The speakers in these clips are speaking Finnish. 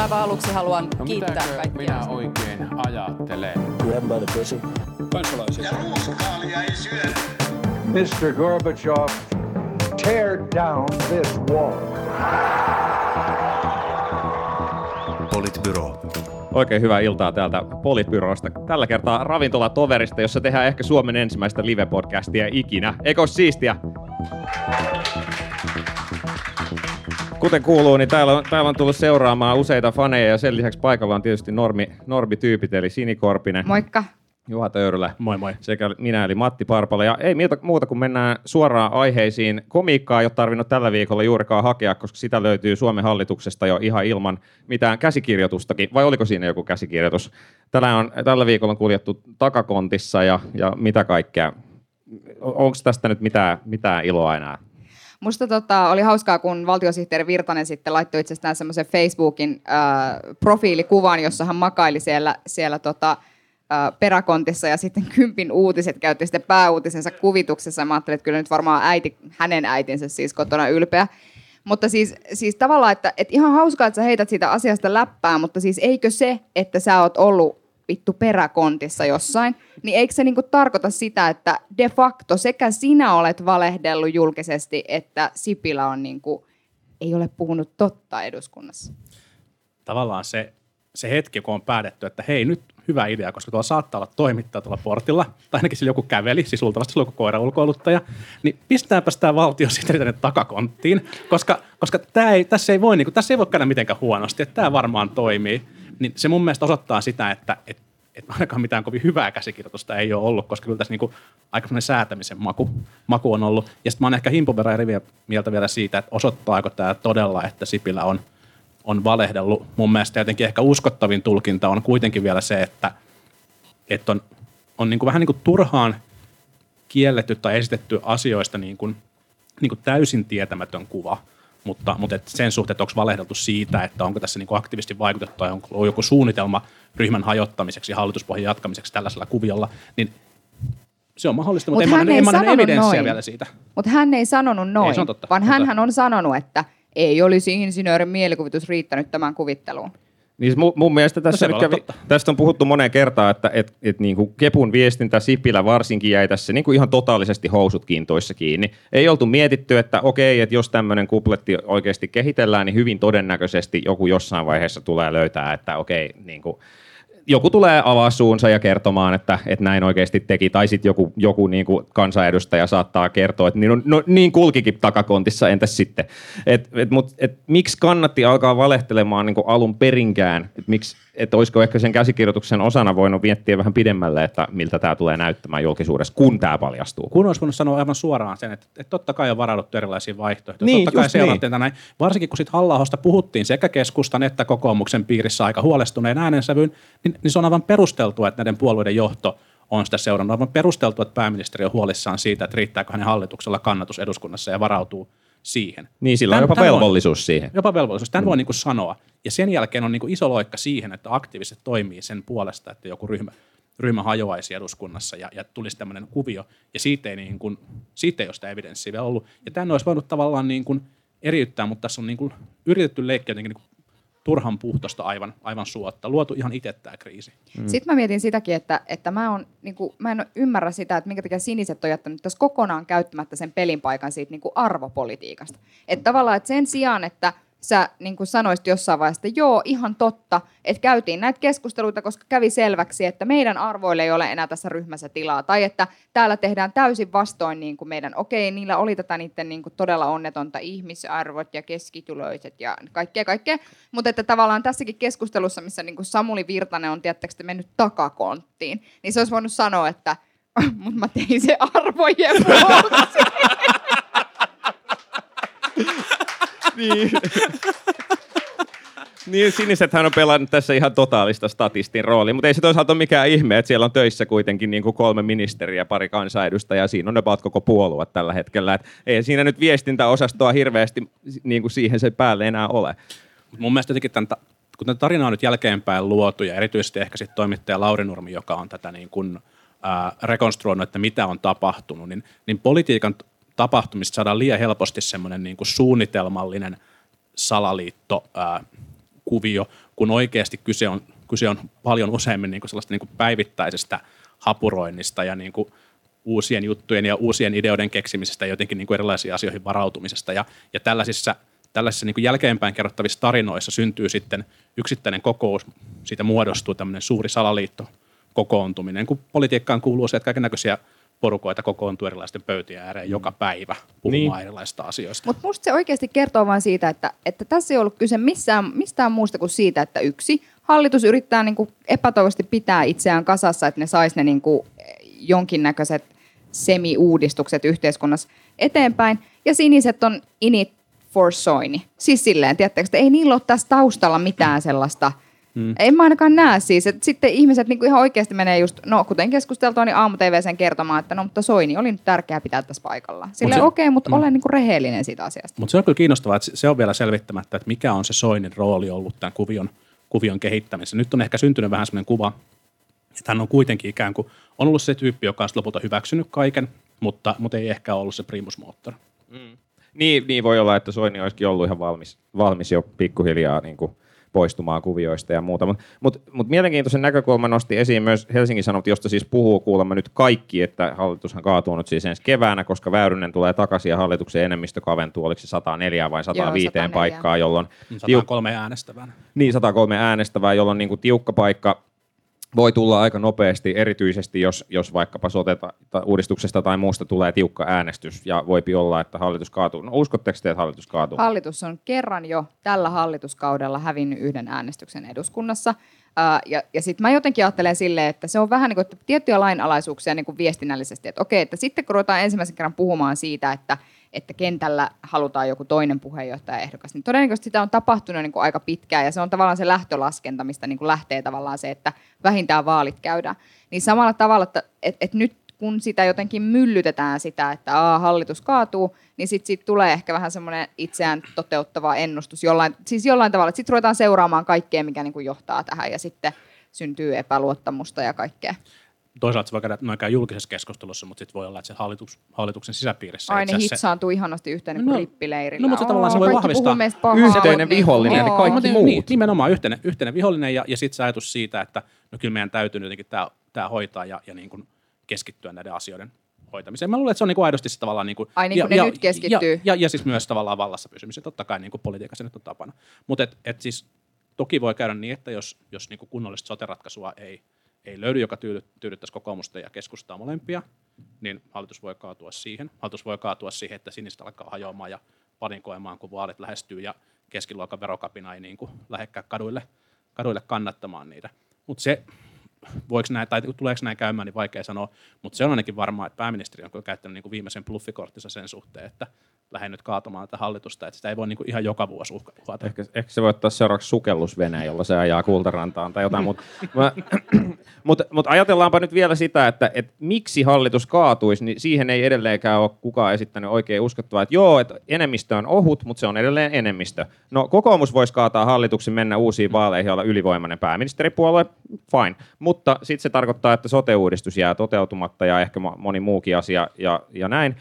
Aivan aluksi haluan kiittää kaikkia. Minä oikein ajattelen? Kansalaisia. Ja ruuskaalia ei syö. Mr. Gorbachev, tear down this wall. Politbyro. Oikein hyvää iltaa täältä Politbyrosta. Tällä kertaa ravintolatoverista, jossa tehdään ehkä Suomen ensimmäistä live-podcastia ikinä. Eikö ole siistiä? Kuten kuuluu, niin täällä on tullut seuraamaan useita faneja ja sen lisäksi paikalla on tietysti normityypit eli Sini Korpinen. Moikka. Juha Töyrylä. Moi moi. Sekä minä eli Matti Parpale. Ja ei muuta kuin mennään suoraan aiheisiin. Komiikkaa ei ole tarvinnut tällä viikolla juurikaan hakea, koska sitä löytyy Suomen hallituksesta jo ihan ilman mitään käsikirjoitustakin. Vai oliko siinä joku käsikirjoitus? Tällä viikolla on kuljettu takakontissa ja mitä kaikkea. Onko tästä nyt mitään iloa enää? Musta oli hauskaa, kun valtiosihteeri Virtanen sitten laittoi itsestään semmoisen Facebookin profiilikuvan, jossa hän makaili siellä peräkontissa ja sitten Kympin uutiset käytti sitten pääuutisensa kuvituksessa. Mä ajattelin, että kyllä nyt varmaan hänen äitinsä siis kotona ylpeä. Mutta siis tavallaan, että ihan hauskaa, että sä heität siitä asiasta läppää, mutta siis eikö se, että sä oot ollut vittu peräkontissa jossain, niin eikö se niinku tarkoita sitä, että de facto sekä sinä olet valehdellut julkisesti, että Sipilä on niinku, ei ole puhunut totta eduskunnassa? Tavallaan se hetki, kun on päätetty, että hei nyt hyvä idea, koska tuolla saattaa olla toimittaja tuolla portilla, tai ainakin sillä joku käveli, siis luultavasti silloin joku koiraulkoiluttaja, niin pistääpäs tämä valtiosihteeri tänne takakonttiin, koska tässä ei voi käydä mitenkään huonosti, että tämä varmaan toimii. Niin se mun mielestä osoittaa sitä, että ainakaan mitään kovin hyvää käsikirjoitusta ei ole ollut, koska kyllä tässä niinku aika sellainen säätämisen maku on ollut. Ja sitten mä oon ehkä himpun verran eri mieltä vielä siitä, että osoittaako tämä todella, että Sipilä on valehdellut. Mun mielestä jotenkin ehkä uskottavin tulkinta on kuitenkin vielä se, että on niinku vähän niinku turhaan kielletty tai esitetty asioista niinku täysin tietämätön kuva. Mutta sen suhteen, että onko valehdeltu siitä, että onko tässä niinku aktiivisesti vaikutettu tai onko joku suunnitelma ryhmän hajottamiseksi ja hallituspohjan jatkamiseksi tällaisella kuviolla, niin se on mahdollista, mutta ei ole evidenssiä noin. Vielä siitä. Mutta hän ei sanonut noin, ei, totta, vaan hänhän on sanonut, että ei olisi insinöörin mielikuvitus riittänyt tämän kuvitteluun. Niin mun mielestä tästä on puhuttu moneen kertaan, että niinku Kepun viestintä Sipilä varsinkin jäi tässä niinku ihan totaalisesti housut kintoissa kiinni. Ei oltu mietitty, että okei, että jos tämmöinen kupletti oikeasti kehitellään, niin hyvin todennäköisesti joku jossain vaiheessa tulee löytää, että okei, niinku, joku tulee avaa suunsa ja kertomaan, että näin oikeasti teki. Tai sitten joku niinku kansanedustaja saattaa kertoa, että niin kulkikin takakontissa, entäs sitten. Miksi kannatti alkaa valehtelemaan niinku alun perinkään? Olisiko ehkä sen käsikirjoituksen osana voinut miettiä vähän pidemmälle, että miltä tämä tulee näyttämään julkisuudessa, kun tämä paljastuu? Kun olisi voinut sanoa aivan suoraan sen, että totta kai on varauduttu erilaisiin vaihtoehtoja. Niin, totta kai seurattiin näin. Varsinkin kun sitten Halla-ahosta puhuttiin sekä keskustan että kokoomuksen piirissä aika huolestuneen äänensävyyn, niin se on aivan perusteltua, että näiden puolueiden johto on sitä seurannut. Aivan perusteltua, että pääministeri on huolissaan siitä, että riittääkö hänen hallituksella kannatus eduskunnassa ja varautuu siihen. Niin, sillä on jopa velvollisuus siihen. Jopa velvollisuus. Tämän voi niinku sanoa. Ja sen jälkeen on niinku iso loikka siihen, että aktiiviset toimii sen puolesta, että joku ryhmä hajoaisi eduskunnassa ja tulisi tämmöinen kuvio. Ja siitä ei ole sitä evidenssiä vielä ollut. Ja tämän olisi voinut tavallaan niinku eriyttää, mutta tässä on niinku yritetty leikkiä jotenkin niinku turhan puhtosta aivan suotta. Luotu ihan itse tämä kriisi. Mm. Sitten mä mietin sitäkin, että mä en ymmärrä sitä, että minkä takia siniset on jättänyt tässä kokonaan käyttämättä sen pelinpaikan siitä niinku arvopolitiikasta. Että tavallaan, että sen sijaan, että sä niinku sanoisit jossain vaiheessa, että joo, ihan totta, että käytiin näitä keskusteluita, koska kävi selväksi, että meidän arvoille ei ole enää tässä ryhmässä tilaa. Tai että täällä tehdään täysin vastoin niinku meidän, okei, niillä oli tätä niiden niinku todella onnetonta ihmisarvot ja keskituloiset ja kaikkea. Mutta että tavallaan tässäkin keskustelussa, missä niinku Samuli Virtanen on tiettäkseni mennyt takakonttiin, niin se olisi voinut sanoa, että mut mä tein se arvojen vuoksi. Niin, sinisethän on pelannut tässä ihan totaalista statistin roolia, mutta ei se toisaalta ole mikään ihme, että siellä on töissä kuitenkin niin kuin 3 ministeriä, 2 kansanedustajaa, siinä on about koko puolue tällä hetkellä. Et ei siinä nyt viestintäosastoa hirveästi niin kuin siihen sen päälle enää ole. Mun mielestä jotenkin kun tämä tarina on nyt jälkeenpäin luotu ja erityisesti ehkä sitten toimittaja Lauri Nurmi, joka on tätä niin kuin, rekonstruoinut, että mitä on tapahtunut, niin politiikan tapahtumista saadaan liian helposti semmoinen niin kuin suunnitelmallinen salaliitto kuvio, kun oikeasti kyse on paljon useammin niin kuin sellaista niin kuin päivittäisestä hapuroinnista ja niin kuin uusien juttujen ja uusien ideoiden keksimisestä ja jotenkin niin kuin erilaisiin asioihin varautumisesta. Ja tällaisissa niin kuin jälkeenpäin kerrottavissa tarinoissa syntyy sitten yksittäinen kokous, siitä muodostuu tämmöinen suuri salaliitto kokoontuminen, kun politiikkaan kuuluu se, että kaikennäköisiä porukoita kokoontuu erilaisten pöytien ääreen joka päivä puhumaan erilaisista asioista. Mutta musta se oikeasti kertoo vain siitä, että tässä ei ollut kyse mistään muusta kuin siitä, että yksi hallitus yrittää niinku epätoivoisesti pitää itseään kasassa, että ne sais ne niinku jonkinnäköiset semi-uudistukset yhteiskunnassa eteenpäin. Ja siniset on in it for soini. Siis silleen, tiedättekö, että ei niillä ole tässä taustalla mitään sellaista. En mä ainakaan näe siis, että sitten ihmiset niinku ihan oikeasti menee just, no kuten keskusteltua, niin aamu-tv sen kertomaan, että no mutta Soini oli nyt tärkeää pitää tässä paikalla. Silleen okei, mutta olen niinku rehellinen siitä asiasta. Mutta se on kyllä kiinnostavaa, että se on vielä selvittämättä, että mikä on se Soinin rooli ollut tämän kuvion kehittämisessä. Nyt on ehkä syntynyt vähän semmoinen kuva, että hän on kuitenkin ikään kuin, on ollut se tyyppi, joka on lopulta hyväksynyt kaiken, mutta ei ehkä ollut se primusmoottori. Niin voi olla, että Soini olisikin ollut ihan valmis jo pikkuhiljaa niinku poistumaan kuvioista ja muuta. Mutta mielenkiintoisen näkökulman nosti esiin myös Helsingin Sanomat, josta siis puhuu kuulemma nyt kaikki, että hallitushan kaatuu nyt siis ensi keväänä, koska Väyrynen tulee takaisin ja hallituksen enemmistö kaventuu, oliko se 104 vai 105 104. paikkaa, jolloin 103 äänestävää. Niin, 103 äänestävää, jolloin niinku tiukka paikka voi tulla aika nopeasti, erityisesti jos vaikkapa sote-uudistuksesta tai muusta tulee tiukka äänestys ja voipi olla, että hallitus kaatuu. No uskotteko te, että hallitus kaatuu? Hallitus on kerran jo tällä hallituskaudella hävinnyt yhden äänestyksen eduskunnassa. Ja sitten mä jotenkin ajattelen silleen, että se on vähän niin kuin että tiettyjä lainalaisuuksia niin kuin viestinnällisesti. Että okei, että sitten kun ruvetaan ensimmäisen kerran puhumaan siitä, että kentällä halutaan joku toinen puheenjohtajaehdokas, niin todennäköisesti sitä on tapahtunut niin kuin aika pitkään, ja se on tavallaan se lähtölaskenta, mistä niin kuin lähtee tavallaan se, että vähintään vaalit käydään. Niin samalla tavalla, että nyt kun sitä jotenkin myllytetään sitä, että hallitus kaatuu, niin sitten siitä tulee ehkä vähän semmoinen itseään toteuttava ennustus jollain tavalla, että sitten ruvetaan seuraamaan kaikkea, mikä niin kuin johtaa tähän, ja sitten syntyy epäluottamusta ja kaikkea. Toisaalta se voi käydä noin julkisessa keskustelussa, mutta sitten voi olla, että se hallituksen sisäpiirissä. Aine hitsaantuu ihanasti yhteinen kuin rippileirillä. No, mutta se tavallaan se voi vahvistaa. Yhteinen vihollinen, eli kaikki muut. Niin, nimenomaan yhteinen vihollinen ja sitten se ajatus siitä, että no kyllä meidän täytyy jotenkin tämä hoitaa ja niin kuin keskittyä näiden asioiden hoitamiseen. Mä luulen, että se on niin kuin aidosti se tavallaan niin kuin. Ai niin kuin ne nyt keskittyy. Ja siis myös tavallaan vallassa pysymiseen. Totta kai niin kuin politiikassa nyt on tapana. Mutta siis toki voi käydä niin, että jos niin kuin kunnollista sote-ratkaisua ei löydy, joka tyydyttäisi kokoomusta ja keskustaa molempia, niin hallitus voi kaatua siihen. Hallitus voi kaatua siihen, että siniset alkaa hajoamaan ja panikoimaan, kun vaalit lähestyy ja keskiluokan verokapina ei niin kuin lähekkää kaduille kannattamaan niitä. Mutta se, tuleeko näin käymään, niin vaikea sanoa, mutta se on ainakin varmaa, että pääministeri on käyttänyt niin kuin viimeisen bluffikorttinsa sen suhteen, että lähden nyt kaatamaan tätä hallitusta, että sitä ei voi niin kuin ihan joka vuosi uhata. Ehkä se voi ottaa seuraavaksi sukellusveneen, jolla se ajaa Kultarantaan tai jotain, mutta ajatellaanpa nyt vielä sitä, että miksi hallitus kaatuisi, niin siihen ei edelleenkään ole kukaan esittänyt oikein uskottavaa, että joo, että enemmistö on ohut, mutta se on edelleen enemmistö. No kokoomus voisi kaataa hallituksen, mennä uusiin vaaleihin ja olla ylivoimainen pääministeripuolue, fine, mutta sitten se tarkoittaa, että sote-uudistus jää toteutumatta ja ehkä moni muukin asia ja näin.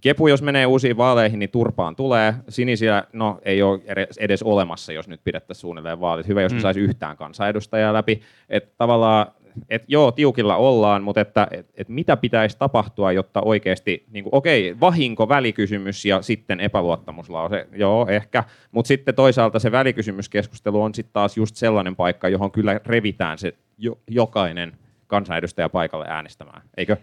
Kepu, jos menee uusiin vaaleihin, niin turpaan tulee. Sinisiä, no ei ole edes olemassa, jos nyt pidettäisiin suunnilleen vaalit. Hyvä, jos saisi yhtään kansanedustajaa läpi. Että tavallaan, että joo, tiukilla ollaan, mutta että mitä pitäisi tapahtua, jotta oikeasti, niin kuin, okei, vahinko, välikysymys ja sitten epäluottamuslause. Joo, ehkä. Mutta sitten toisaalta se välikysymyskeskustelu on sitten taas just sellainen paikka, johon kyllä revitään se jokainen kansanedustaja paikalle äänestämään, eikö?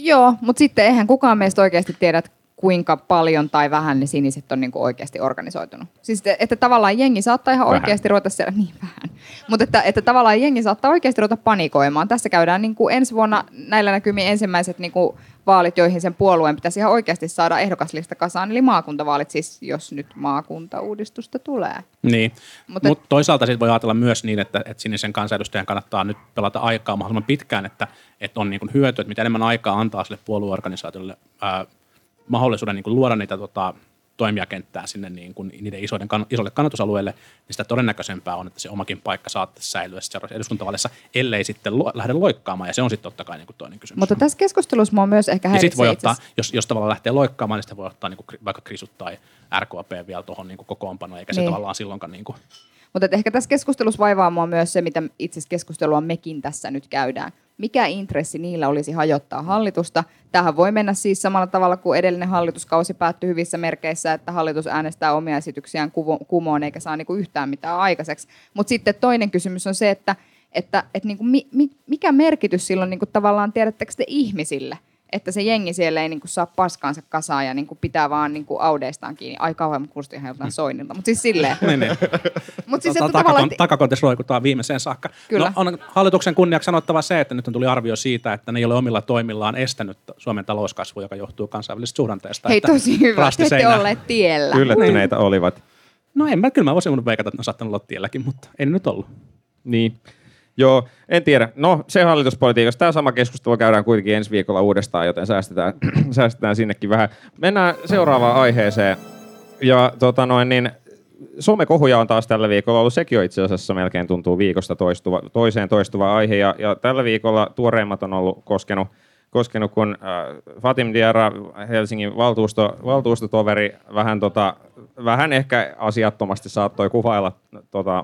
Joo, mutta sitten eihän kukaan meistä oikeasti tiedä, kuinka paljon tai vähän ne siniset on niinku oikeasti organisoitunut. Siis että tavallaan jengi saattaa ihan oikeasti ruveta siellä, niin vähän, mutta että tavallaan jengi saattaa oikeasti ruveta panikoimaan. Tässä käydään niinku ensi vuonna näillä näkymin ensimmäiset niinku vaalit, joihin sen puolueen pitäisi ihan oikeasti saada ehdokaslista kasaan, eli maakuntavaalit siis, jos nyt maakuntauudistusta tulee. Niin, mutta toisaalta siitä voi ajatella myös niin, että sinisen kansanedustajan kannattaa nyt pelata aikaa mahdollisimman pitkään, että on niin kuin hyötyä, että mitä enemmän aikaa antaa sille puolueorganisaatiolle mahdollisuuden niin kuin luoda niitä toimijakenttää sinne niin kuin niiden isolle kannatusalueelle, niin sitä todennäköisempää on, että se omakin paikka saattaisi säilyä eduskuntavaaleissa, ellei sitten lähde loikkaamaan, ja se on sitten totta kai niin kuin toinen kysymys. Mutta tässä keskustelussa mua myös ehkä häiritsee. Ja sitten voi ottaa, jos tavallaan lähtee loikkaamaan, niin sitä voi ottaa niin kuin vaikka krisut tai RKP vielä tuohon niin kuin kokoonpanoon, eikä se tavallaan silloinkaan. Niin kuin. Mutta ehkä tässä keskustelussa vaivaa mua myös se, mitä itse keskustelua mekin tässä nyt käydään. Mikä intressi niillä olisi hajottaa hallitusta? Tähän voi mennä siis samalla tavalla kuin edellinen hallituskausi päättyi hyvissä merkeissä, että hallitus äänestää omia esityksiään kumoon eikä saa niinku yhtään mitään aikaiseksi. Mutta sitten toinen kysymys on se, että niinku mikä merkitys silloin niinku tavallaan tiedättekö te ihmisille? Että se jengi siellä ei niinku saa paskaansa kasaan ja niinku pitää vaan niinku audeistaan kiinni. Ai kauhean, mä kuulostin ihan joltain Soinilta, mutta siis silleen. Siis takakontissa roikutaan viimeiseen saakka. No, on hallituksen kunniaksi sanottava se, että nyt tuli arvio siitä, että ne ei ole omilla toimillaan estänyt Suomen talouskasvua, joka johtuu kansainvälisestä suhdanteesta. Hei, tosi hyvä, te ette olleet tiellä. Yllättyneitä olivat. No kyllä mä voisin mun veikata, että ne on saattanut olla tielläkin, mutta ei nyt ollut. Niin. Joo, en tiedä. No, se hallituspolitiikassa. Tämä sama keskustelu käydään kuitenkin ensi viikolla uudestaan, joten säästetään sinnekin vähän. Mennään seuraavaan aiheeseen. Ja somekohuja on taas tällä viikolla ollut. Sekin on itse asiassa melkein tuntuu viikosta toistuva aihe. Ja tällä viikolla tuoreimmat on ollut koskenut kun Fatim Diarra, Helsingin valtuustotoveri, vähän ehkä asiattomasti saattoi kuvailla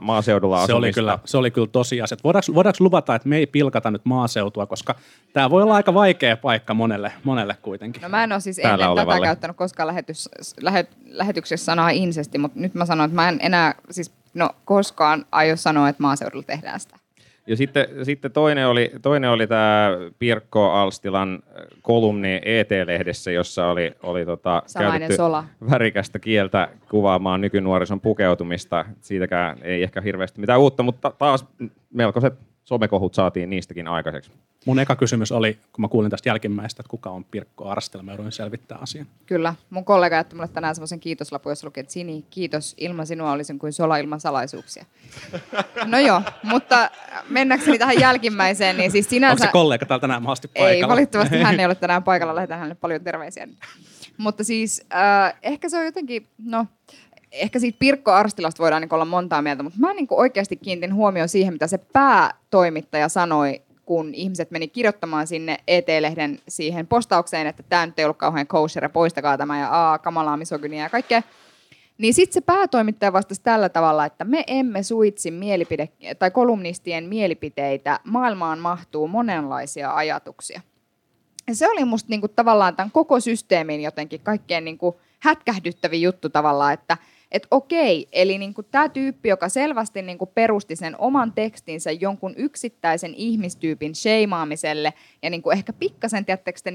maaseudulla asumista. Se oli kyllä tosiasia. Voidaanko luvata, että me ei pilkata nyt maaseutua, koska tämä voi olla aika vaikea paikka monelle kuitenkin. No mä en ole siis ennen tätä käyttänyt koskaan lähetyksessä sanaa insesti, mutta nyt mä sanon, että mä en enää koskaan aio sanoa, että maaseudulla tehdään sitä. Ja sitten toinen oli tämä Pirkko Arstilan kolumni ET-lehdessä, jossa oli käytetty värikästä kieltä kuvaamaan nykynuorison pukeutumista. Siitäkään ei ehkä hirveästi mitään uutta, mutta taas melkoiset somekohut saatiin niistäkin aikaiseksi. Mun eka kysymys oli, kun mä kuulin tästä jälkimmäistä, että kuka on Pirkko Arstila, mä jouduin selvittää asian. Kyllä. Mun kollega jätti mulle tänään semmoisen kiitoslapun, jossa luki, että Sini, kiitos, ilman sinua olisin kuin sola ilman salaisuuksia. No joo, mutta mennäkseni tähän jälkimmäiseen, niin siis sinänsä... Onko se kollega täällä tänään mahdollisesti paikalla? Ei, valitettavasti hän ei ole tänään paikalla, lähetän hänelle paljon terveisiä. Mutta siis ehkä se on jotenkin, ehkä siitä Pirkko Arstilasta voidaan olla montaa mieltä, mutta mä oikeasti kiinnitin huomioon siihen, mitä se päätoimittaja sanoi, kun ihmiset meni kirjoittamaan sinne ET-lehden siihen postaukseen, että tämä nyt ei ollut kauhean kosher, poistakaa tämä ja kamalaa misogyniä ja kaikkea. Niin sitten se päätoimittaja vastasi tällä tavalla, että me emme suitsi tai kolumnistien mielipiteitä, maailmaan mahtuu monenlaisia ajatuksia. Ja se oli musta tavallaan tämän koko systeemin jotenkin kaikkein hätkähdyttävin juttu tavallaan, että okei, eli tämä tyyppi, joka selvästi perusti sen oman tekstinsä jonkun yksittäisen ihmistyypin sheimaamiselle ja ehkä pikkasen, tiedättekö te,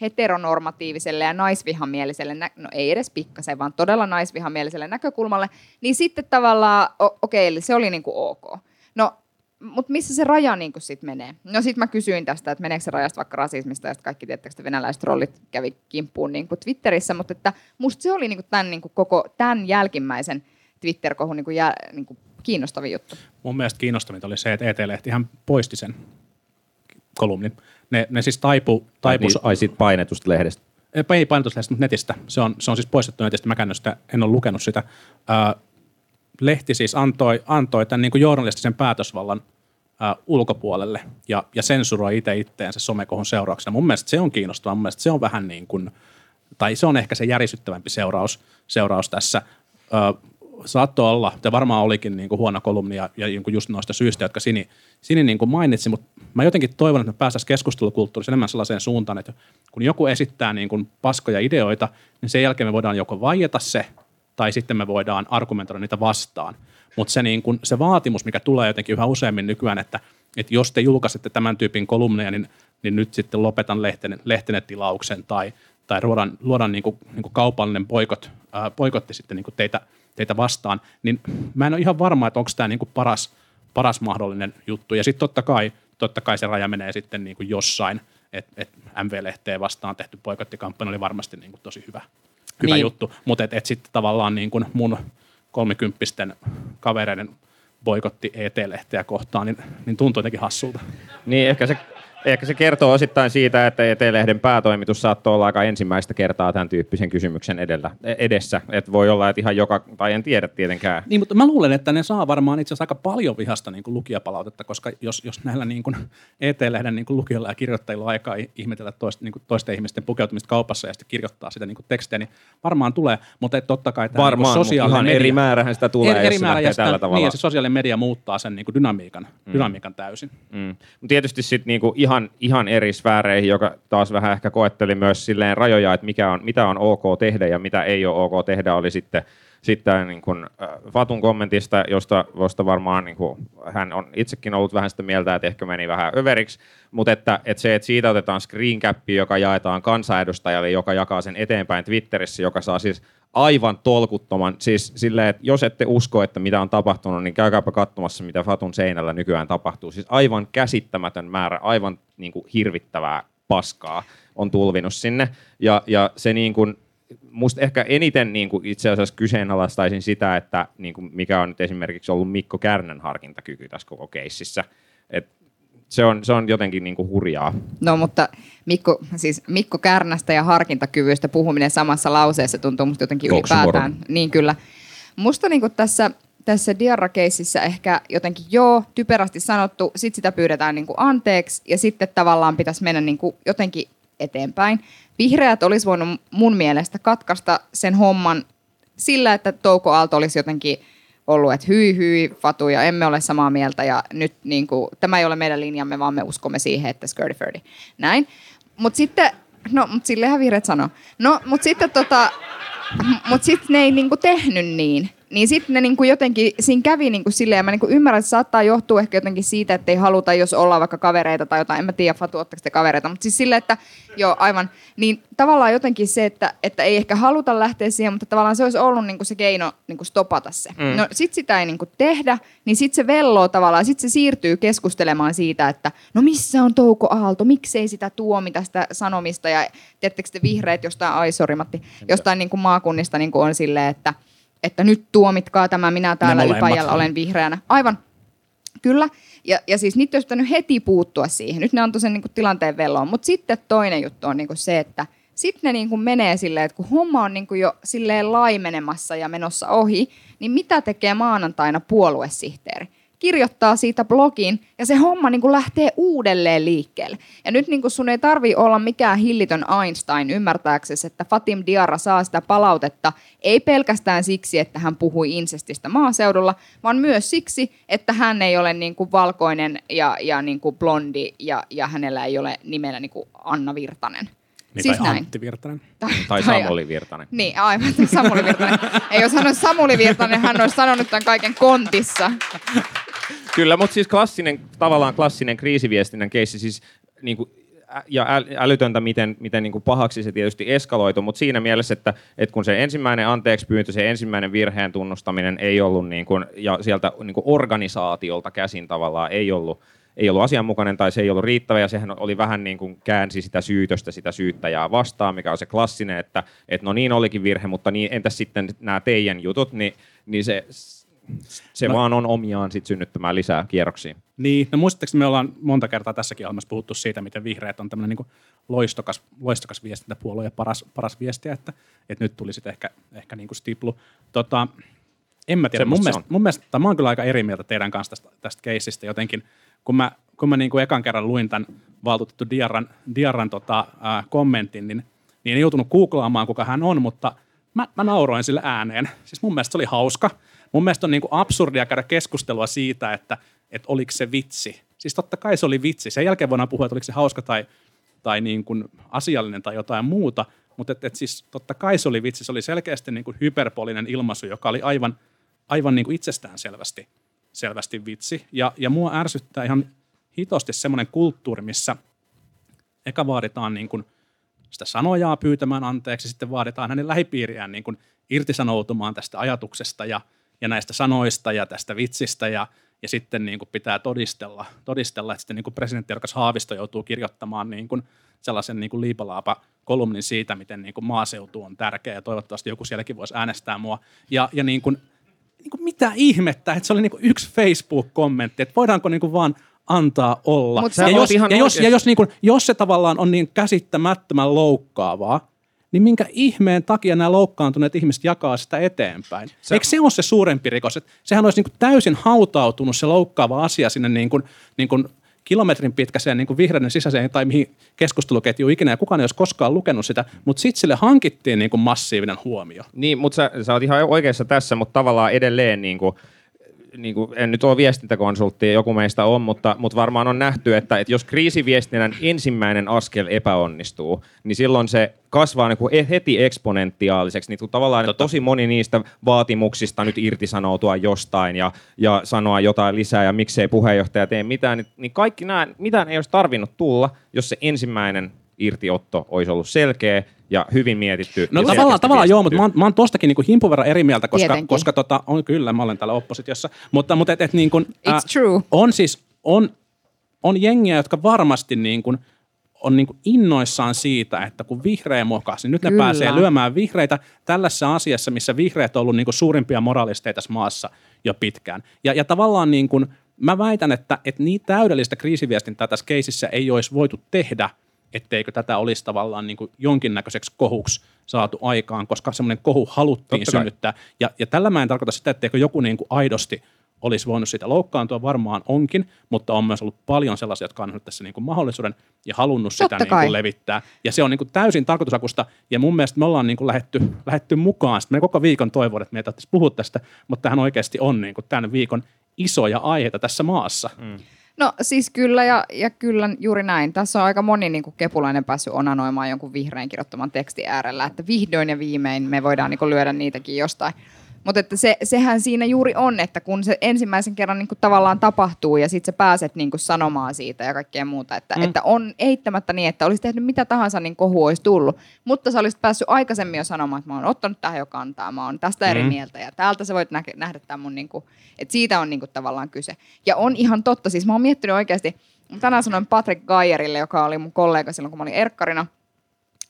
heteronormatiiviselle ja naisvihamieliselle, no ei edes pikkasen, vaan todella naisvihamieliselle näkökulmalle, niin sitten tavallaan, okei, eli se oli ok. No, mutta missä se raja sitten menee? No sitten mä kysyin tästä, että meneekö se rajasta vaikka rasismista, ja sitten kaikki tietääkö venäläiset trollit kävi kimppuun Twitterissä, mutta että musta se oli koko tämän jälkimmäisen Twitter-kohun kiinnostavin juttu. Mun mielestä kiinnostavinta oli se, että ET-lehti ihan poisti sen kolumnin. Ne siis taipui... Ai siitä painetusta lehdestä? Ei painetusta lehdestä, mutta netistä. Se on siis poistettu netistä, mä en ole lukenut sitä. Lehti siis antoi tämän journalistisen päätösvallan ulkopuolelle ja sensuroi itseensä somekohun seurauksena. Mun mielestä se on kiinnostavaa, mun mielestä se on vähän se on ehkä se järisyttävämpi seuraus tässä. Saattoi olla, tai varmaan olikin huono kolumni ja just noista syistä, jotka Sini mainitsi, mutta mä jotenkin toivon, että me päästäisiin keskustelukulttuurissa enemmän sellaiseen suuntaan, että kun joku esittää paskoja ideoita, niin sen jälkeen me voidaan joko vaieta se, tai sitten me voidaan argumentoida niitä vastaan. Mutta se vaatimus, mikä tulee jotenkin yhä useammin nykyään, että jos te julkaisette tämän tyypin kolumneja, niin nyt sitten lopetan lehtinen tilauksen tai luodaan kaupallinen boikotti sitten teitä vastaan, niin mä en ole ihan varma, että onko tämä paras mahdollinen juttu. Ja sitten totta kai se raja menee sitten jossain, että MV-lehteen vastaan tehty boikottikampanja oli varmasti tosi hyvä niin juttu, mutta sitten tavallaan mun 30-vuotiaiden kavereiden boikotti ET-lehteä kohtaan, niin tuntuu jotenkin hassulta. Niin, ehkä se Ehkä se kertoo osittain siitä, että Etelehden päätoimitus saattoi olla aika ensimmäistä kertaa tämän tyyppisen kysymyksen edessä. Että voi olla, että ihan joka, tai en tiedä tietenkään. Niin, mutta mä luulen, että ne saa varmaan itse asiassa aika paljon vihasta niin kuin lukijapalautetta, koska jos näillä niin kuin Etelehden niin kuin lukijoilla ja kirjoittajilla on aikaa ihmetellä toisten ihmisten pukeutumista kaupassa ja sitten kirjoittaa sitä niin kuin tekstejä, niin varmaan tulee. Mutta totta kai tämä varmaan, niin sosiaalinen media... eri määrähän sitä tulee, jos se lähtee tällä tavalla. Niin, ja se sosiaalinen media muuttaa sen niin kuin dynamiikan täysin. Mm. Tietysti sitten niin kuin ihan eri sfääreihin, joka taas vähän ehkä koetteli myös silleen rajoja, että mitä on ok tehdä ja mitä ei ole ok tehdä, oli sitten niin kuin Fatun kommentista, josta varmaan niin kuin, hän on itsekin ollut vähän sitä mieltä, että ehkä meni vähän överiksi, mutta että se, että siitä otetaan screencappi, joka jaetaan kansanedustajalle, joka jakaa sen eteenpäin Twitterissä, joka saa siis aivan tolkuttoman, siis silleen, että jos ette usko, että mitä on tapahtunut, niin käykääpä katsomassa, mitä Fatun seinällä nykyään tapahtuu. Siis aivan käsittämätön määrä, aivan niin kuin hirvittävää paskaa on tulvinut sinne, ja se niin kuin, musta ehkä eniten niin kuin itse asiassa kyseenalaistaisin sitä, että niin kuin mikä on nyt esimerkiksi ollut Mikko Kärnän harkintakyky tässä koko keississä. Et se on jotenkin niin kuin hurjaa. No mutta Mikko Kärnästä ja harkintakyvystä puhuminen samassa lauseessa tuntuu musta jotenkin ylipäätään. Niin kyllä. Musta niin kuin tässä Diarra-keississä ehkä jotenkin typerästi sanottu, sit sitä pyydetään niin kuin anteeksi ja sitten tavallaan pitäisi mennä niin kuin jotenkin eteenpäin. Vihreät olisi voinut mun mielestä katkaista sen homman sillä, että Touko Aalto olisi jotenkin ollut, että hyi, Fatu, ja emme ole samaa mieltä, ja nyt niin kuin, tämä ei ole meidän linjamme, vaan me uskomme siihen, että skirty-ferty. Näin. Mutta sitten, sillehän vihreät sanoo. No, mutta sitten ne ei niin kuin tehnyt niin. Niin sitten ne niin kuin jotenkin, siinä kävi niin kuin silleen, ja mä niin kuin ymmärrän, että se saattaa johtua ehkä jotenkin siitä, että ei haluta, jos ollaan vaikka kavereita tai jotain, en mä tiedä, Fatu, ottaako te kavereita, mutta siis silleen, että joo, aivan, niin tavallaan jotenkin se, että ei ehkä haluta lähteä siihen, mutta tavallaan se olisi ollut niin kuin se keino niin kuin stopata se. Mm. No sit sitä ei niin kuin tehdä, niin sit se velloo tavallaan, sit se siirtyy keskustelemaan siitä, että no missä on Touko Aalto, miksei sitä tuomi tästä sanomista, ja teettekö te vihreät jostain, jostain niin kuin maakunnista niin kuin on silleen, että nyt tuomitkaa tämä, minä täällä Ypäjällä olen vihreänä. Aivan, kyllä. Ja siis niitä olisi pitänyt heti puuttua siihen. Nyt ne antoi sen niin kuin tilanteen velloon. Mutta sitten toinen juttu on niin kuin se, että sitten ne niin kuin menee silleen, että kun homma on niin kuin jo silleen laimenemassa ja menossa ohi, niin mitä tekee maanantaina puoluesihteeri? Kirjoittaa siitä blogin ja se homma niin kuin lähtee uudelleen liikkeelle. Ja nyt niin kuin sun ei tarvitse olla mikään hillitön Einstein ymmärtääksesi, että Fatim Diarra saa sitä palautetta ei pelkästään siksi, että hän puhui insestistä maaseudulla, vaan myös siksi, että hän ei ole niin kuin valkoinen ja niin kuin blondi ja hänellä ei ole nimellä niin kuin Anna Virtanen. Niin, siis tai näin. Antti Virtanen. Tai Samuli Virtanen. Niin, aivan, Samuli Virtanen. Ei jos hän olisi Samuli Virtanen, hän olisi sanonut tämän kaiken kontissa. Kyllä, mutta siis tavallaan klassinen kriisiviestinnän keissi, siis, niin kuin, ja älytöntä, miten niin kuin pahaksi se tietysti eskaloitu, mutta siinä mielessä, että kun se ensimmäinen anteekspyyntö, se ensimmäinen virheen tunnustaminen ei ollut, niin kuin, ja sieltä niin kuin organisaatiolta käsin tavallaan ei ollut asianmukainen tai se ei ollut riittävä, ja sehän oli vähän niin kuin käänsi sitä syytöstä, sitä syyttäjää vastaan, mikä on se klassinen, että no niin olikin virhe, mutta niin, entäs sitten nämä teidän jutut, niin se vaan on omiaan sit synnyttämään lisää kierroksia. Niin, no muistatteko, me ollaan monta kertaa tässäkin ohjelmassa puhuttu siitä, miten vihreät on tämmöinen niin loistokas viestintäpuolue ja paras viestiä, että nyt tuli sitten ehkä niin kuin stiplu. En mä tiedä, mun mielestä mä oon kyllä aika eri mieltä teidän kanssa tästä keissistä jotenkin. Kun mä niin kuin ekan kerran luin tämän valtuutettu Diarran kommentin, niin en joutunut googlaamaan, kuka hän on, mutta mä nauroin sille ääneen. Siis mun mielestä se oli hauska. Mun mielestä on niin kuin absurdia käydä keskustelua siitä, että oliko se vitsi. Siis totta kai se oli vitsi. Sen jälkeen voidaan puhua, että oliko se hauska tai niin kuin asiallinen tai jotain muuta, mutta siis totta kai se oli vitsi. Se oli selkeästi niin kuin hyperbolinen ilmaisu, joka oli aivan niin kuin itsestäänselvästi vitsi. Ja mua ärsyttää ihan hitosti semmoinen kulttuuri, missä eka vaaditaan niin kuin sitä sanojaa pyytämään anteeksi, sitten vaaditaan hänen lähipiiriään niin kuin irtisanoutumaan tästä ajatuksesta ja näistä sanoista ja tästä vitsistä ja sitten niin kuin pitää todistella, että sitten niin kuin presidenttiehdokas Haavisto joutuu kirjoittamaan niin kuin sellaisen niin kuin liipalaapa-kolumnin siitä, miten niin kuin maaseutu on tärkeä ja toivottavasti joku sielläkin voisi äänestää mua ja niin kuin mitä ihmettä, että se oli niinku yksi Facebook-kommentti, että voidaanko niinku vaan antaa olla. Ja jos se tavallaan on niin käsittämättömän loukkaavaa, niin minkä ihmeen takia nämä loukkaantuneet ihmiset jakaa sitä eteenpäin? Eikö se ole se suurempi rikos? Että sehän olisi niin kuin täysin hautautunut se loukkaava asia sinne niin kuin kilometrin pitkäseen niin kuin vihreiden sisäiseen tai mihin keskusteluketjuun ikinä, ja kukaan ei olisi koskaan lukenut sitä, mutta sitten sille hankittiin niin kuin massiivinen huomio. Niin, mutta sä oot ihan oikeassa tässä, mutta tavallaan edelleen niin kuin, en nyt ole viestintäkonsulttia, joku meistä on, mutta varmaan on nähty, että jos kriisiviestinnän ensimmäinen askel epäonnistuu, niin silloin se kasvaa niin heti eksponentiaaliseksi. Niin tavallaan tosi moni niistä vaatimuksista nyt irtisanoutua jostain ja sanoa jotain lisää ja miksei puheenjohtaja tee mitään, niin kaikki nämä, mitään ei olisi tarvinnut tulla, jos se ensimmäinen irtiotto olisi ollut selkeä ja hyvin mietitty. No tavallaan joo, mutta mä oon tostakin niinku himpun verran eri mieltä, koska on kyllä, mä olen täällä oppositiossa, mutta et niin kuin, on siis, on jengiä, jotka varmasti niin kuin, on niin kuin innoissaan siitä, että kun vihreä mokas, niin nyt ne pääsee lyömään vihreitä tällaisessa asiassa, missä vihreät on ollut niin kuin suurimpia moralisteja tässä maassa jo pitkään. Ja tavallaan niin kuin, mä väitän, että niin täydellistä kriisiviestintää tässä keisissä ei olisi voitu tehdä, etteikö tätä olisi tavallaan niin kuin jonkinnäköiseksi kohuksi saatu aikaan, koska semmoinen kohu haluttiin synnyttää. Ja tällä mä en tarkoita sitä, etteikö joku niin kuin aidosti olisi voinut sitä loukkaantua, varmaan onkin, mutta on myös ollut paljon sellaisia, jotka on nyt tässä niin kuin mahdollisuuden ja halunnut sitä niin kuin levittää. Ja se on niin kuin täysin tarkoitushakusta, ja mun mielestä me ollaan niin kuin lähdetty mukaan. Sitten me koko viikon toivon, että me ei tarvitsisi puhua tästä, mutta tämähän oikeasti on niin kuin tämän viikon isoja aiheita tässä maassa. Mm. No siis kyllä ja kyllä juuri näin. Tässä on aika moni niin kuin kepulainen päässyt onanoimaan jonkun vihreän kirjoittaman tekstin äärellä, että vihdoin ja viimein me voidaan niin kuin lyödä niitäkin jostain. Mutta että sehän siinä juuri on, että kun se ensimmäisen kerran niin kuin tavallaan tapahtuu ja sitten sä pääset niin kuin sanomaan siitä ja kaikkea muuta, että on eittämättä niin, että olisi tehnyt mitä tahansa, niin kohu olisi tullut. Mutta sä olisit päässyt aikaisemmin jo sanomaan, että mä oon ottanut tähän jo kantaa, mä oon tästä eri mieltä ja täältä sä voit nähdä tämän mun, niin kuin, että siitä on niin kuin tavallaan kyse. Ja on ihan totta, siis mä oon miettinyt oikeasti, tänään sanoin Patrick Gayerille, joka oli mun kollega silloin, kun mä olin erkkarina.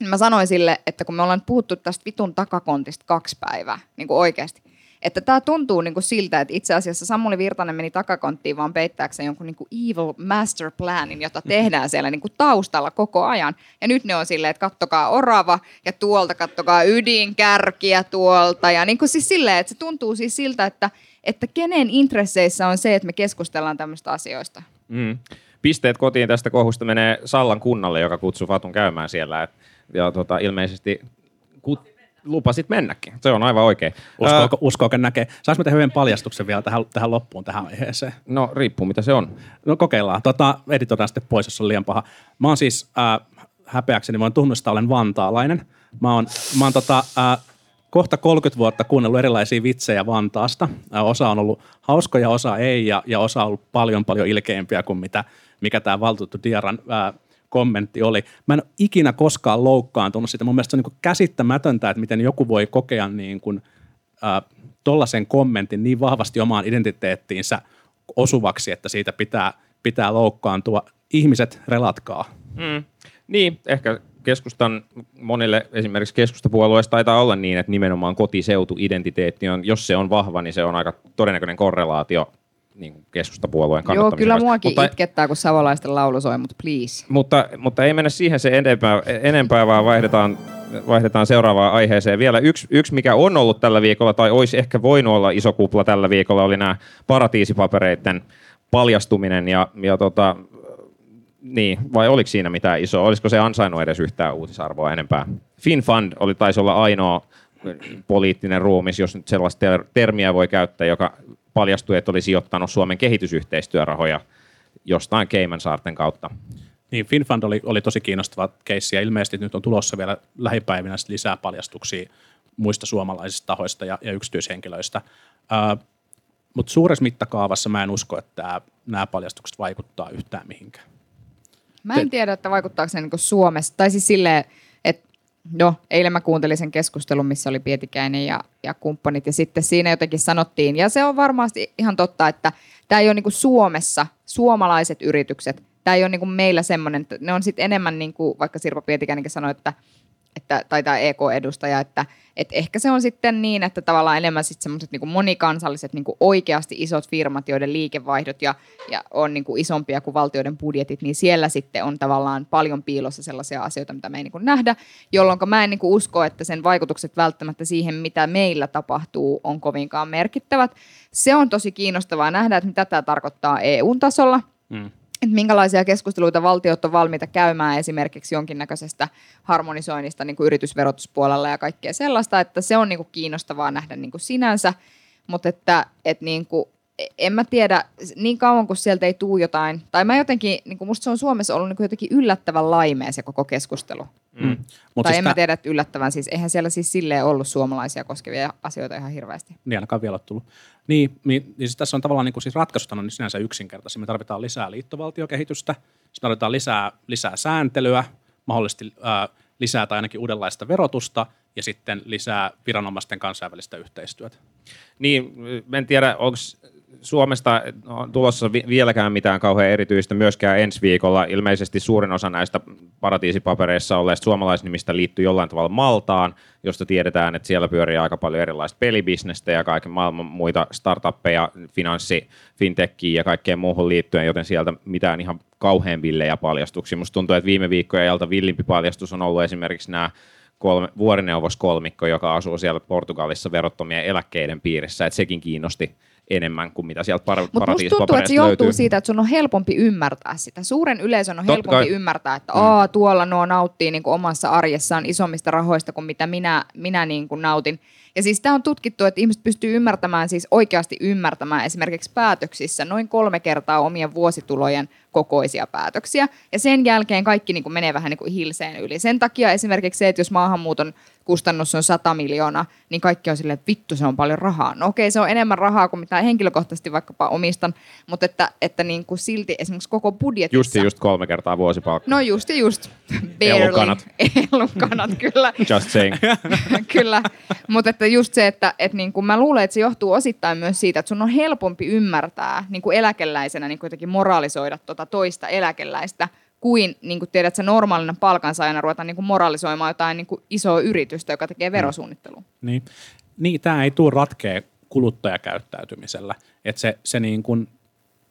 Mä sanoin sille, että kun me ollaan puhuttu tästä vitun takakontista 2 päivää, niin kuin oikeasti, että tämä tuntuu niin kuin siltä, että itse asiassa Samuli Virtanen meni takakonttiin vaan peittääkseen jonkun niin kuin evil master planin, jota tehdään siellä niin kuin taustalla koko ajan. Ja nyt ne on silleen, että kattokaa orava ja tuolta kattokaa ydinkärkiä tuolta. Ja niin kuin siis silleen, että se tuntuu siis siltä, että kenen intresseissä on se, että me keskustellaan tämmöistä asioista. Mm. Pisteet kotiin tästä kohusta menee Sallan kunnalle, joka kutsui Fatun käymään siellä. Ja ilmeisesti lupasit mennäkin. Se on aivan oikein. Uskoako näkee? Saanko tehdä hyvän paljastuksen vielä tähän loppuun, tähän aiheeseen? No riippuu, mitä se on. No kokeillaan. Editoidaan sitten pois, jos on liian paha. Mä oon siis häpeäkseni, voin tunnustaa, olen vantaalainen. Mä oon kohta 30 vuotta kuunnellut erilaisia vitsejä Vantaasta. Osa on ollut hauskoja, osa ei, ja osa on ollut paljon ilkeämpiä kuin mikä tämä valtuutettu Diarran kommentti oli. Mä en ole ikinä koskaan loukkaantunut sitä. Mun mielestä se on niin kuin käsittämätöntä, että miten joku voi kokea niin kuin, tollaisen kommentin niin vahvasti omaan identiteettiinsä osuvaksi, että siitä pitää loukkaantua. Ihmiset, relatkaa. Mm. Niin, ehkä keskustan monille, esimerkiksi keskustapuolueessa taitaa olla niin, että nimenomaan kotiseutuidentiteetti on, jos se on vahva, niin se on aika todennäköinen korrelaatio niin keskustapuolueen kannattamisen. Joo, kyllä muakin itkettää, kun savolaisten laulu soi, mutta please. Mutta ei mennä siihen se enempää vaan vaihdetaan seuraavaan aiheeseen. Vielä yksi, mikä on ollut tällä viikolla, tai olisi ehkä voinut olla iso kupla tällä viikolla, oli nämä paratiisipapereiden paljastuminen. Niin, vai oliko siinä mitään isoa? Olisiko se ansainnut edes yhtään uutisarvoa enempää? FinFund taisi olla ainoa poliittinen ruumis, jos nyt sellaista termiä voi käyttää, joka paljastui, että oli sijoittanut Suomen kehitysyhteistyörahoja jostain Caymansaarten kautta. Niin, FinFund oli tosi kiinnostava keissi, ja ilmeisesti nyt on tulossa vielä lähipäivinä lisää paljastuksia muista suomalaisista tahoista ja yksityishenkilöistä. Mutta suuressa mittakaavassa mä en usko, että nämä paljastukset vaikuttaa yhtään mihinkään. Mä en tiedä, että vaikuttaako se niin kuin Suomessa. Tai siis silleen, että eilen mä kuuntelin sen keskustelun, missä oli Pietikäinen ja kumppanit. Ja sitten siinä jotenkin sanottiin, ja se on varmasti ihan totta, että tämä ei ole niin kuin Suomessa, suomalaiset yritykset. Tämä ei ole niin kuin meillä semmoinen, ne on sitten enemmän, niin kuin, vaikka Sirpa Pietikäinenkin sanoi, että että, tai tämä EK-edustaja, että ehkä se on sitten niin, että tavallaan enemmän sitten semmoiset niin kuin monikansalliset niin kuin oikeasti isot firmat, joiden liikevaihdot ja on niin kuin isompia kuin valtioiden budjetit, niin siellä sitten on tavallaan paljon piilossa sellaisia asioita, mitä me ei niin kuin nähdä, jolloin mä en niin kuin usko, että sen vaikutukset välttämättä siihen, mitä meillä tapahtuu, on kovinkaan merkittävät. Se on tosi kiinnostavaa nähdä, että mitä tämä tarkoittaa EU-tasolla. Mm. Että minkälaisia keskusteluita valtiot on valmiita käymään esimerkiksi jonkinnäköisestä harmonisoinnista niin kuin yritysverotuspuolella ja kaikkea sellaista, että se on niin kuin kiinnostavaa nähdä niin kuin sinänsä, mutta että niin kuin, en mä tiedä, niin kauan kuin sieltä ei tule jotain, tai mä jotenkin, niin kuin musta se on Suomessa ollut niin kuin jotenkin yllättävän laimea se koko keskustelu. Mm. Tai siis en mä tiedä, että yllättävän siis, eihän siellä siis silleen ollut suomalaisia koskevia asioita ihan hirveästi. Niin ainakaan vielä ole tullut. Niin siis tässä on tavallaan niin kuin siis ratkaisut on niin sinänsä yksinkertaisia. Me tarvitaan lisää liittovaltiokehitystä, siis tarvitaan lisää sääntelyä, mahdollisesti lisää tai ainakin uudenlaista verotusta ja sitten lisää viranomaisten kansainvälistä yhteistyötä. Niin, en tiedä, onko Suomesta on tulossa vieläkään mitään kauhean erityistä myöskään ensi viikolla. Ilmeisesti suurin osa näistä paratiisipapereissa olleista suomalaisnimistä liittyy jollain tavalla Maltaan, josta tiedetään, että siellä pyörii aika paljon erilaista pelibisnestä ja kaiken maailman muita startuppeja, finanssi, fintechiin ja kaikkeen muuhun liittyen, joten sieltä mitään ihan kauhean villejä paljastuksia. Musta tuntuu, että viime viikkojen ajalta villimpi paljastus on ollut esimerkiksi nämä vuorineuvoskolmikko, joka asuu siellä Portugalissa verottomien eläkkeiden piirissä, että sekin kiinnosti enemmän kuin mitä sieltä paratiisipapereista löytyy. Mutta musta tuntuu, että se johtuu siitä, että sun on helpompi ymmärtää sitä. Suuren yleisön on helpompi ymmärtää, että tuolla nuo nauttii niin kuin omassa arjessaan isommista rahoista kuin mitä minä niin kuin nautin. Ja siis tämä on tutkittu, että ihmiset pystyy ymmärtämään, siis oikeasti ymmärtämään esimerkiksi päätöksissä noin 3 kertaa omien vuositulojen kokoisia päätöksiä. Ja sen jälkeen kaikki niin kuin menee vähän niin kuin hilseen yli. Sen takia esimerkiksi se, että jos maahanmuuton kustannus on 100 miljoonaa, niin kaikki on silleen, että vittu, se on paljon rahaa. No okei, se on enemmän rahaa kuin mitä henkilökohtaisesti vaikkapa omistan, mutta että niin kuin silti esimerkiksi koko budjetissa. Just 3 kertaa vuosipalkka. No just. Elukanat, kyllä. Just saying. Kyllä, mutta että just se, että niin kuin mä luulen, että se johtuu osittain myös siitä, että sun on helpompi ymmärtää niin kuin eläkeläisenä niin kuin jotenkin moraalisoida tuota toista eläkeläistä, kuin niin kuin tiedät, että normaalina palkansaajana ruvetaan niin kuin moralisoimaan jotain niin kuin isoa yritystä, joka tekee verosuunnittelua. Niin, tämä ei tule ratkea kuluttajakäyttäytymisellä. Että se niin kuin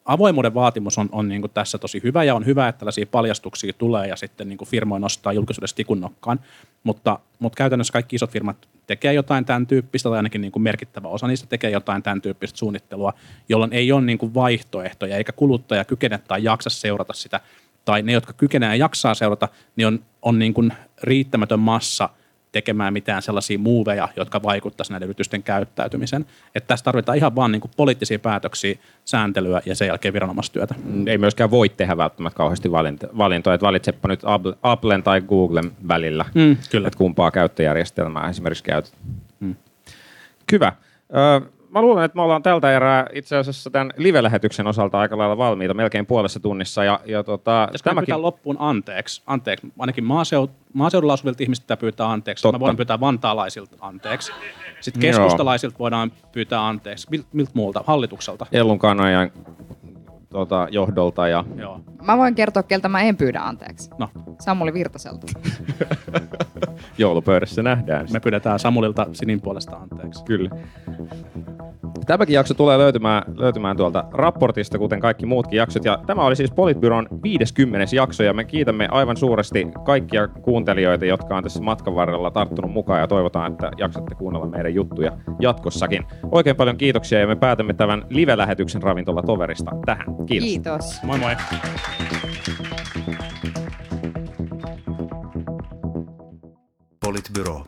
avoimuuden vaatimus on niin kuin tässä tosi hyvä, ja on hyvä, että tällaisia paljastuksia tulee, ja sitten niin kuin firmoja nostaa julkisuudessa tikunnokkaan. Mutta käytännössä kaikki isot firmat tekee jotain tämän tyyppistä, tai ainakin niin kuin merkittävä osa niistä tekee jotain tämän tyyppistä suunnittelua, jolloin ei ole niin kuin vaihtoehtoja, eikä kuluttaja kykene tai jaksa seurata sitä, tai ne, jotka kykenevät ja jaksaa seurata, niin on niin kuin riittämätön massa tekemään mitään sellaisia muuveja, jotka vaikuttaisivat näiden yritysten käyttäytymiseen. Että tässä tarvitaan ihan vaan niin kuin poliittisia päätöksiä, sääntelyä ja sen jälkeen viranomaistyötä. Ei myöskään voi tehdä välttämättä kauheasti valintoja, että valitsepa nyt Applen tai Googlen välillä, kyllä. Että kumpaa käyttöjärjestelmää esimerkiksi käytetään. Hyvä. Mä luulen, että me ollaan tältä erää itse asiassa tämän live-lähetyksen osalta aika lailla valmiita, melkein puolessa tunnissa. Pitäisikö tämäkin pyytää loppuun anteeksi? Anteeksi. Ainakin maaseudulla asuvilta ihmisiltä pitää pyytää anteeksi. Totta. Mä voin pyytää vantaalaisilta anteeksi. Sitten keskustalaisilta voidaan pyytää anteeksi. Miltä muulta? Hallitukselta? Ellun Kanajan johdolta. Ja. Joo. Mä voin kertoa, keltä mä en pyydä anteeksi. No. Samuli Virtaselta. Joulupöydässä nähdään. Me pyydetään Samulilta Sinin puolesta anteeksi. Kyllä. Tämäkin jakso tulee löytymään tuolta raportista, kuten kaikki muutkin jaksot. Ja tämä oli siis Politbyron 50. jakso, ja me kiitämme aivan suuresti kaikkia kuuntelijoita, jotka on tässä matkan varrella tarttunut mukaan, ja toivotaan, että jaksatte kuunnella meidän juttuja jatkossakin. Oikein paljon kiitoksia, ja me päätämme tämän live-lähetyksen Ravintolatoverista tähän. Kiitos. Kiitos. Moi moi. Politbyro.